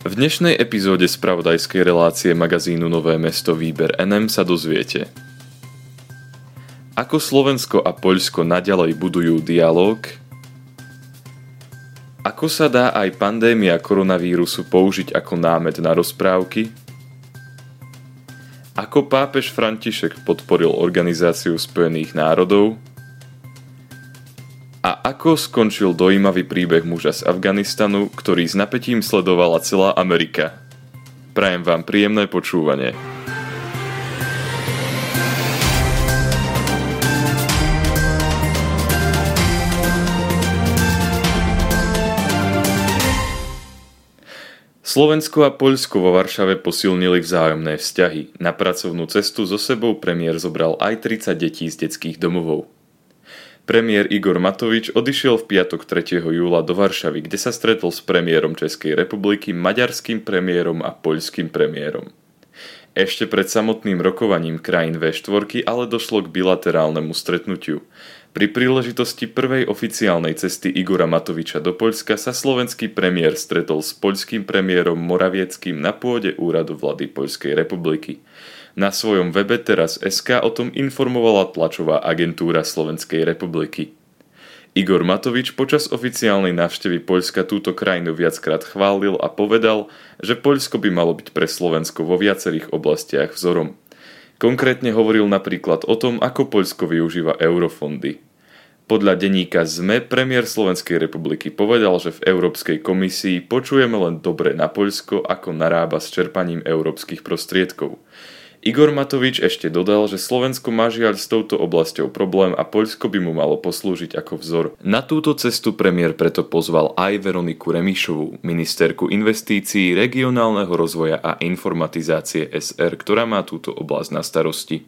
V dnešnej epizóde spravodajskej relácie magazínu Nové mesto Výber NM sa dozviete: ako Slovensko a Poľsko naďalej budujú dialóg, ako sa dá aj pandémia koronavírusu použiť ako námet na rozprávky, ako pápež František podporil Organizáciu Spojených národov a ako skončil dojímavý príbeh muža z Afganistanu, ktorý s napätím sledovala celá Amerika. Prajem vám príjemné počúvanie. Slovensko a Poľsko vo Varšave posilnili vzájomné vzťahy. Na pracovnú cestu so sebou premiér zobral aj 30 detí z detských domovov. Premiér Igor Matovič odišiel v piatok 3. júla do Varšavy, kde sa stretol s premiérom Českej republiky, maďarským premiérom a poľským premiérom. Ešte pred samotným rokovaním krajín V4 ale došlo k bilaterálnemu stretnutiu. Pri príležitosti prvej oficiálnej cesty Igora Matoviča do Poľska sa slovenský premiér stretol s poľským premiérom Morawieckým na pôde Úradu vlády Poľskej republiky. Na svojom webe Teraz.sk o tom informovala tlačová agentúra Slovenskej republiky. Igor Matovič počas oficiálnej návštevy Poľska túto krajinu viackrát chválil a povedal, že Poľsko by malo byť pre Slovensko vo viacerých oblastiach vzorom. Konkrétne hovoril napríklad o tom, ako Poľsko využíva eurofondy. Podľa denníka ZME premiér Slovenskej republiky povedal, že v Európskej komisii počujeme len dobre na Poľsko, ako narába s čerpaním európskych prostriedkov. Igor Matovič ešte dodal, že Slovensko má žiaľ s touto oblasťou problém a Poľsko by mu malo poslúžiť ako vzor. Na túto cestu premiér preto pozval aj Veroniku Remišovú, ministerku investícií, regionálneho rozvoja a informatizácie SR, ktorá má túto oblasť na starosti.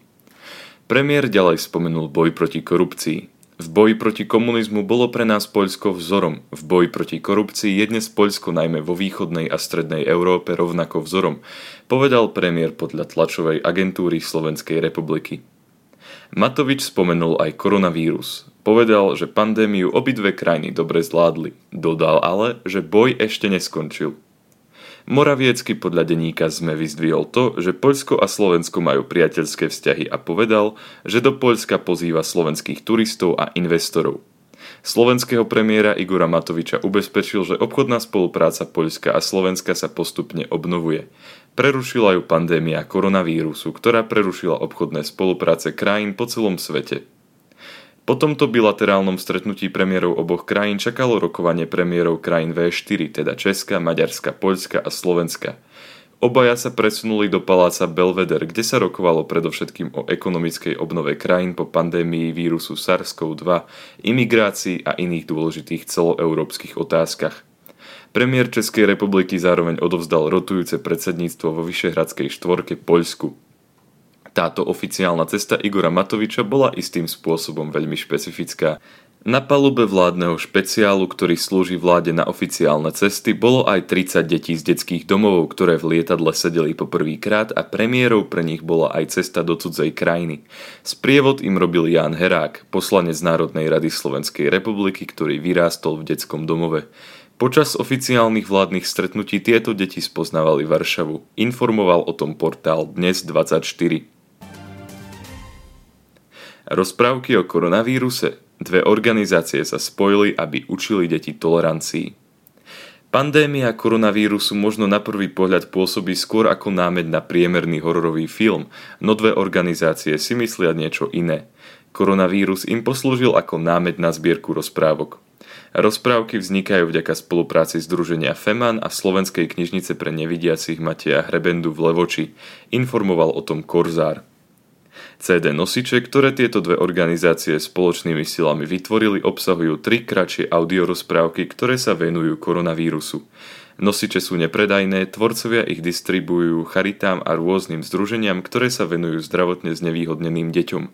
Premiér ďalej spomenul boj proti korupcii. V boji proti komunizmu bolo pre nás Poľsko vzorom. V boji proti korupcii je dnes Poľsko najmä vo východnej a strednej Európe rovnako vzorom, povedal premiér podľa tlačovej agentúry Slovenskej republiky. Matovič spomenul aj koronavírus. Povedal, že pandémiu obidve krajiny dobre zvládli. Dodal ale, že boj ešte neskončil. Morawiecky podľa denníka ZME vyzdvihol to, že Poľsko a Slovensko majú priateľské vzťahy a povedal, že do Poľska pozýva slovenských turistov a investorov. Slovenského premiéra Igora Matoviča ubezpečil, že obchodná spolupráca Poľska a Slovenska sa postupne obnovuje. Prerušila ju pandémia koronavírusu, ktorá prerušila obchodné spolupráce krajín po celom svete. Po tomto bilaterálnom stretnutí premiérov oboch krajín čakalo rokovanie premiérov krajín V4, teda Česka, Maďarska, Poľska a Slovenska. Obaja sa presunuli do paláca Belvedere, kde sa rokovalo predovšetkým o ekonomickej obnove krajín po pandémii vírusu SARS-CoV-2, imigrácii a iných dôležitých celoeurópskych otázkach. Premiér Českej republiky zároveň odovzdal rotujúce predsedníctvo vo Vyšehradskej štvorke Poľsku. Táto oficiálna cesta Igora Matoviča bola istým spôsobom veľmi špecifická. Na palube vládneho špeciálu, ktorý slúži vláde na oficiálne cesty, bolo aj 30 detí z detských domov, ktoré v lietadle sedeli poprvýkrát a premiérou pre nich bola aj cesta do cudzej krajiny. Sprievod im robil Ján Herák, poslanec Národnej rady Slovenskej republiky, ktorý vyrástol v detskom domove. Počas oficiálnych vládnych stretnutí tieto deti spoznávali Varšavu. Informoval o tom portál Dnes 24. Rozprávky o koronavíruse. Dve organizácie sa spojili, aby učili deti tolerancii. Pandémia koronavírusu možno na prvý pohľad pôsobí skôr ako námed na priemerný hororový film, no dve organizácie si myslia niečo iné. Koronavírus im poslúžil ako námed na zbierku rozprávok. Rozprávky vznikajú vďaka spolupráci združenia FEMAN a Slovenskej knižnice pre nevidiacich Mateja Hrebendu v Levoči. Informoval o tom Korzár. CD nosiče, ktoré tieto dve organizácie spoločnými silami vytvorili, obsahujú tri kratšie audiorozprávky, ktoré sa venujú koronavírusu. Nosiče sú nepredajné, tvorcovia ich distribujú charitám a rôznym združeniam, ktoré sa venujú zdravotne znevýhodneným deťom.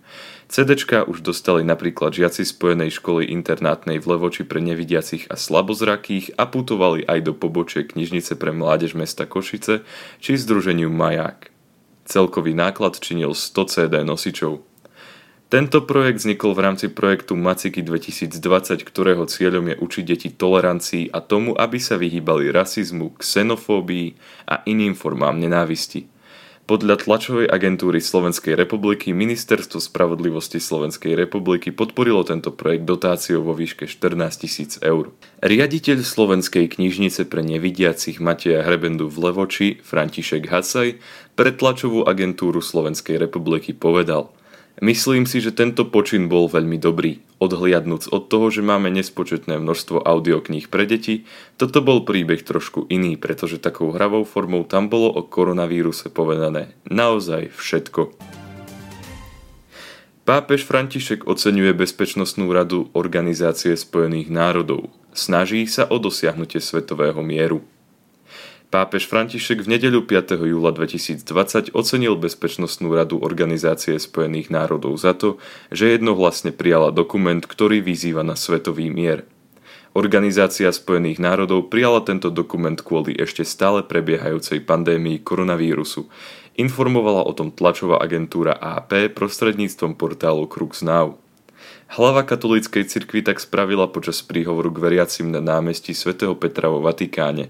CDčka už dostali napríklad žiaci Spojenej školy internátnej v Levoči pre nevidiacich a slabozrakých a putovali aj do pobočie knižnice pre mládež mesta Košice či združeniu Maják. Celkový náklad činil 100 CD nosičov. Tento projekt vznikol v rámci projektu Maciki 2020, ktorého cieľom je učiť deti tolerancii a tomu, aby sa vyhýbali rasizmu, xenofóbii a iným formám nenávisti. Podľa tlačovej agentúry Slovenskej republiky Ministerstvo spravodlivosti Slovenskej republiky podporilo tento projekt dotáciou vo výške 14 000 eur. Riaditeľ Slovenskej knižnice pre nevidiacich Mateja Hrebendu v Levoči, František Hacaj, pre tlačovú agentúru Slovenskej republiky povedal: "Myslím si, že tento počin bol veľmi dobrý. Odhliadnuc od toho, že máme nespočetné množstvo audiokníh pre deti, toto bol príbeh trošku iný, pretože takou hravou formou tam bolo o koronavíruse povedané naozaj všetko." Pápež František oceňuje Bezpečnostnú radu Organizácie spojených národov. Snaží sa o dosiahnutie svetového mieru. Pápež František v nedeľu 5. júla 2020 ocenil Bezpečnostnú radu Organizácie spojených národov za to, že jednohlasne prijala dokument, ktorý vyzýva na svetový mier. Organizácia spojených národov prijala tento dokument kvôli ešte stále prebiehajúcej pandémii koronavírusu. Informovala o tom tlačová agentúra AP prostredníctvom portálu Crux Now. Hlava katolíckej cirkvi tak spravila počas príhovoru k veriacim na námestí svätého Petra vo Vatikáne.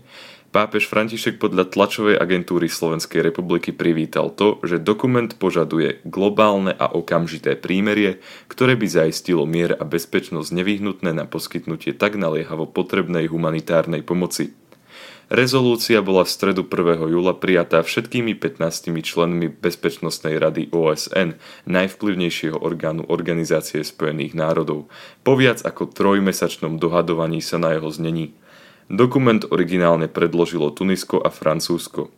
Pápež František podľa tlačovej agentúry Slovenskej republiky privítal to, že dokument požaduje globálne a okamžité prímerie, ktoré by zaistilo mier a bezpečnosť nevyhnutné na poskytnutie tak naliehavo potrebnej humanitárnej pomoci. Rezolúcia bola v stredu 1. júla prijatá všetkými 15 členmi Bezpečnostnej rady OSN, najvplyvnejšieho orgánu Organizácie spojených národov, po viac ako trojmesačnom dohadovaní sa na jeho znení. Dokument originálne predložilo Tunisko a Francúzsko.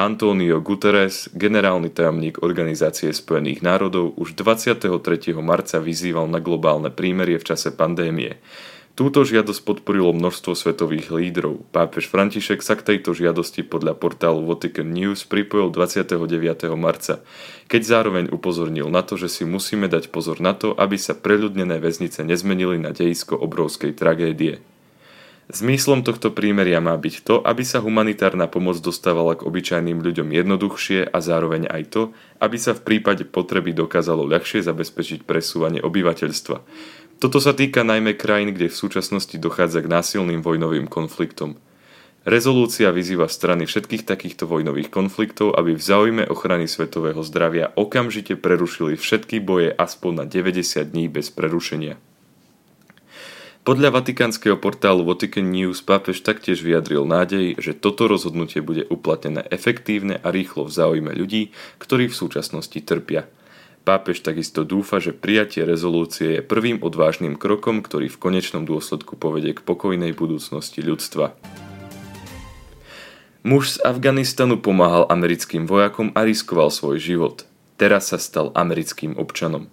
António Guterres, generálny tajomník Organizácie spojených národov, už 23. marca vyzýval na globálne prímerie v čase pandémie. Túto žiadosť podporilo množstvo svetových lídrov. Pápež František sa k tejto žiadosti podľa portálu Vatican News pripojil 29. marca, keď zároveň upozornil na to, že si musíme dať pozor na to, aby sa preľudnené väznice nezmenili na dejisko obrovskej tragédie. Zmyslom tohto prímeria má byť to, aby sa humanitárna pomoc dostávala k obyčajným ľuďom jednoduchšie a zároveň aj to, aby sa v prípade potreby dokázalo ľahšie zabezpečiť presúvanie obyvateľstva. Toto sa týka najmä krajín, kde v súčasnosti dochádza k násilným vojnovým konfliktom. Rezolúcia vyzýva strany všetkých takýchto vojnových konfliktov, aby v záujme ochrany svetového zdravia okamžite prerušili všetky boje aspoň na 90 dní bez prerušenia. Podľa vatikánskeho portálu Vatican News pápež taktiež vyjadril nádej, že toto rozhodnutie bude uplatnené efektívne a rýchlo v záujme ľudí, ktorí v súčasnosti trpia. Pápež takisto dúfa, že prijatie rezolúcie je prvým odvážnym krokom, ktorý v konečnom dôsledku povedie k pokojnej budúcnosti ľudstva. Muž z Afganistanu pomáhal americkým vojakom a riskoval svoj život. Teraz sa stal americkým občanom.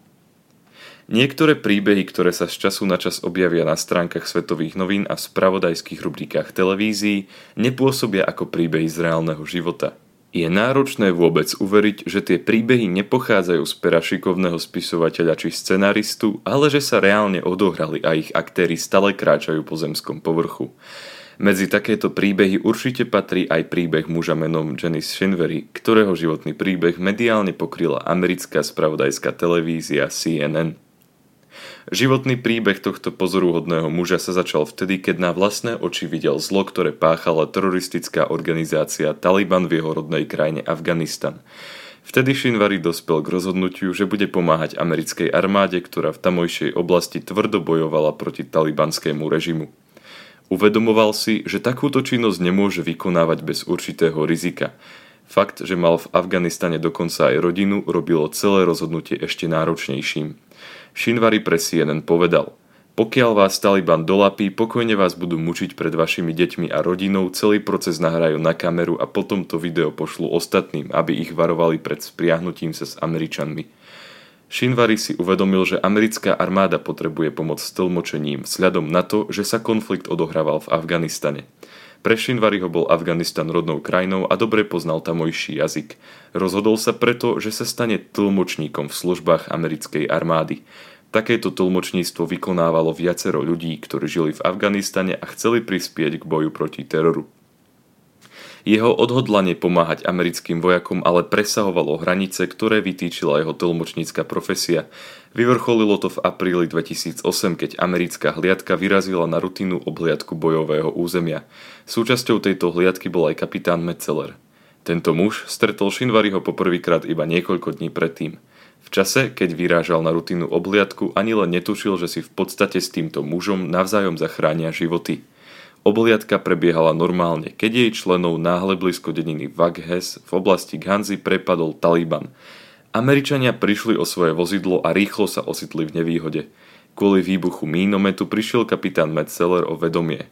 Niektoré príbehy, ktoré sa z času na čas objavia na stránkach svetových novín a v spravodajských rubrikách televízií, nepôsobia ako príbehy z reálneho života. Je náročné vôbec uveriť, že tie príbehy nepochádzajú z pera šikovného spisovateľa či scenaristu, ale že sa reálne odohrali a ich aktéri stále kráčajú po zemskom povrchu. Medzi takéto príbehy určite patrí aj príbeh muža menom Janis Shinwari, ktorého životný príbeh mediálne pokryla americká spravodajská televízia CNN. Životný príbeh tohto pozoruhodného muža sa začal vtedy, keď na vlastné oči videl zlo, ktoré páchala teroristická organizácia Taliban v jeho rodnej krajine Afganistan. Vtedy Shinwari dospel k rozhodnutiu, že bude pomáhať americkej armáde, ktorá v tamojšej oblasti tvrdo bojovala proti talibanskému režimu. Uvedomoval si, že takúto činnosť nemôže vykonávať bez určitého rizika. Fakt, že mal v Afganistane dokonca aj rodinu, robilo celé rozhodnutie ešte náročnejším. Shinwari pre CNN povedal: "Pokiaľ vás Taliban dolapí, pokojne vás budú mučiť pred vašimi deťmi a rodinou, celý proces nahrajú na kameru a potom to video pošlu ostatným, aby ich varovali pred spriahnutím sa s Američanmi." Shinwari si uvedomil, že americká armáda potrebuje pomoc s tlmočením, vzhľadom na to, že sa konflikt odohrával v Afganistane. Pre Shinwariho bol Afganistan rodnou krajinou a dobre poznal tamojší jazyk. Rozhodol sa preto, že sa stane tlmočníkom v službách americkej armády. Takéto tlmočníctvo vykonávalo viacero ľudí, ktorí žili v Afganistane a chceli prispieť k boju proti teroru. Jeho odhodlanie pomáhať americkým vojakom ale presahovalo hranice, ktoré vytýčila jeho tlmočnícka profesia. Vyvrcholilo to v apríli 2008, keď americká hliadka vyrazila na rutinu obhliadku bojového územia. Súčasťou tejto hliadky bol aj kapitán Matt Zeller. Tento muž stretol Shinwariho poprvýkrát iba niekoľko dní predtým. V čase, keď vyrážal na rutinu obhliadku, ani len netušil, že si v podstate s týmto mužom navzájom zachránia životy. Obhliadka prebiehala normálne, keď jej členov náhle blízko dediny Vaghes v oblasti Ghanzi prepadol Taliban. Američania prišli o svoje vozidlo a rýchlo sa ocitli v nevýhode. Kvôli výbuchu mínometu prišiel kapitán Matt Zeller o vedomie.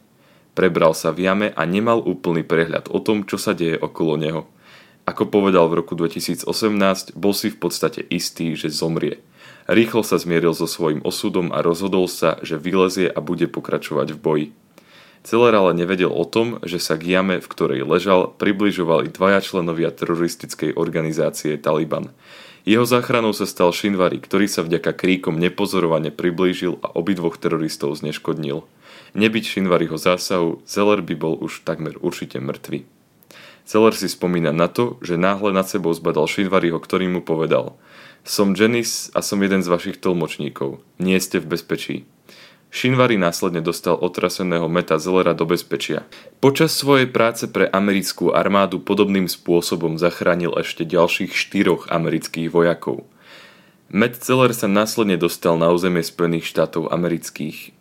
Prebral sa v jame a nemal úplný prehľad o tom, čo sa deje okolo neho. Ako povedal v roku 2018, bol si v podstate istý, že zomrie. Rýchlo sa zmieril so svojím osudom a rozhodol sa, že vylezie a bude pokračovať v boji. Zeller ale nevedel o tom, že sa k jame, v ktorej ležal, približovali dvaja členovia teroristickej organizácie Taliban. Jeho záchranou sa stal Shinwari, ktorý sa vďaka kríkom nepozorovane priblížil a obidvoch teroristov zneškodnil. Nebyť Shinwariho zásahu, Zeller by bol už takmer určite mŕtvy. Zeller si spomína na to, že náhle nad sebou zbadal Shinwariho, ktorý mu povedal: "Som Janis a som jeden z vašich tlmočníkov. Nie ste v bezpečí." Shinwari následne dostal otraseného Matta Zellera do bezpečia. Počas svojej práce pre americkú armádu podobným spôsobom zachránil ešte ďalších 4 amerických vojakov. Matt Zeller sa následne dostal na územie Spojených štátov amerických.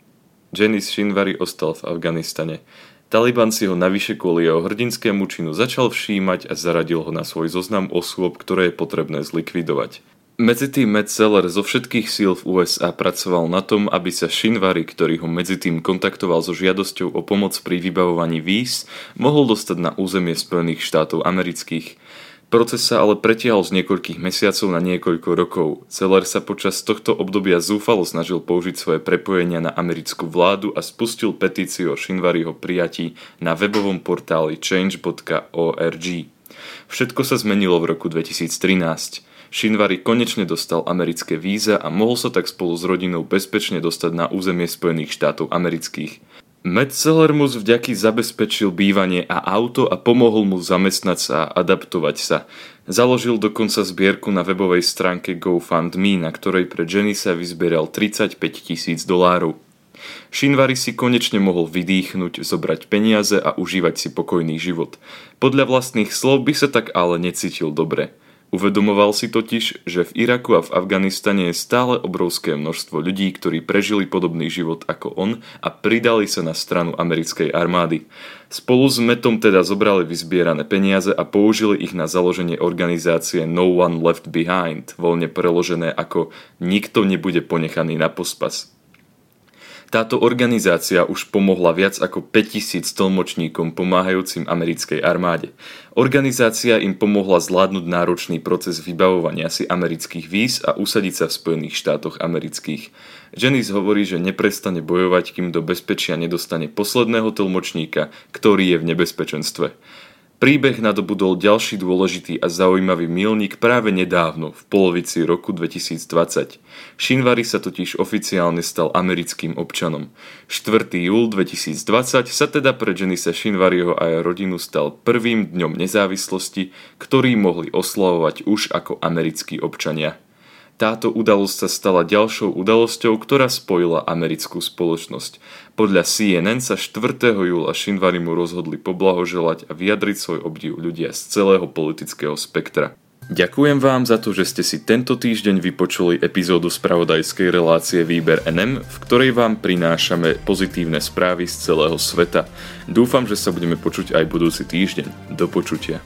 Janis Shinwari ostal v Afganistane. Taliban si ho navyše kvôli jeho hrdinskému činu začal všímať a zaradil ho na svoj zoznam osôb, ktoré je potrebné zlikvidovať. Medzitým Matt Zeller zo všetkých síl v USA pracoval na tom, aby sa Shinwari, ktorý ho medzitým kontaktoval so žiadosťou o pomoc pri vybavovaní víz, mohol dostať na územie Spojených štátov amerických. Proces sa ale pretiahol z niekoľkých mesiacov na niekoľko rokov. Zeller sa počas tohto obdobia zúfalo snažil použiť svoje prepojenia na americkú vládu a spustil petíciu o Shinwariho prijatí na webovom portáli change.org. Všetko sa zmenilo v roku 2013. Shinwari konečne dostal americké víza a mohol sa tak spolu s rodinou bezpečne dostať na územie Spojených štátov amerických. Matt Zeller mu vďaky zabezpečil bývanie a auto a pomohol mu zamestnať sa a adaptovať sa. Založil dokonca zbierku na webovej stránke GoFundMe, na ktorej pre Janisa vyzbieral $35,000. Shinwari si konečne mohol vydýchnuť, zobrať peniaze a užívať si pokojný život. Podľa vlastných slov by sa tak ale necítil dobre. Uvedomoval si totiž, že v Iraku a v Afganistane je stále obrovské množstvo ľudí, ktorí prežili podobný život ako on a pridali sa na stranu americkej armády. Spolu s Mattom teda zobrali vyzbierané peniaze a použili ich na založenie organizácie No One Left Behind, voľne preložené ako Nikto nebude ponechaný na pospas. Táto organizácia už pomohla viac ako 5000 tlmočníkom pomáhajúcim americkej armáde. Organizácia im pomohla zvládnuť náročný proces vybavovania si amerických víz a usadiť sa v Spojených štátoch amerických. Janis hovorí, že neprestane bojovať, kým do bezpečia nedostane posledného tlmočníka, ktorý je v nebezpečenstve. Príbeh nadobudol ďalší dôležitý a zaujímavý míľnik práve nedávno, v polovici roku 2020. Shinwari sa totiž oficiálne stal americkým občanom. 4. júl 2020 sa teda pre Janisa Shinwariho a jeho rodinu stal prvým dňom nezávislosti, ktorý mohli oslavovať už ako americkí občania. Táto udalosť sa stala ďalšou udalosťou, ktorá spojila americkú spoločnosť. Podľa CNN sa 4. júla Shinwari mu rozhodli poblahoželať a vyjadriť svoj obdiv ľudia z celého politického spektra. Ďakujem vám za to, že ste si tento týždeň vypočuli epizódu spravodajskej relácie Výber NM, v ktorej vám prinášame pozitívne správy z celého sveta. Dúfam, že sa budeme počuť aj budúci týždeň. Do počutia.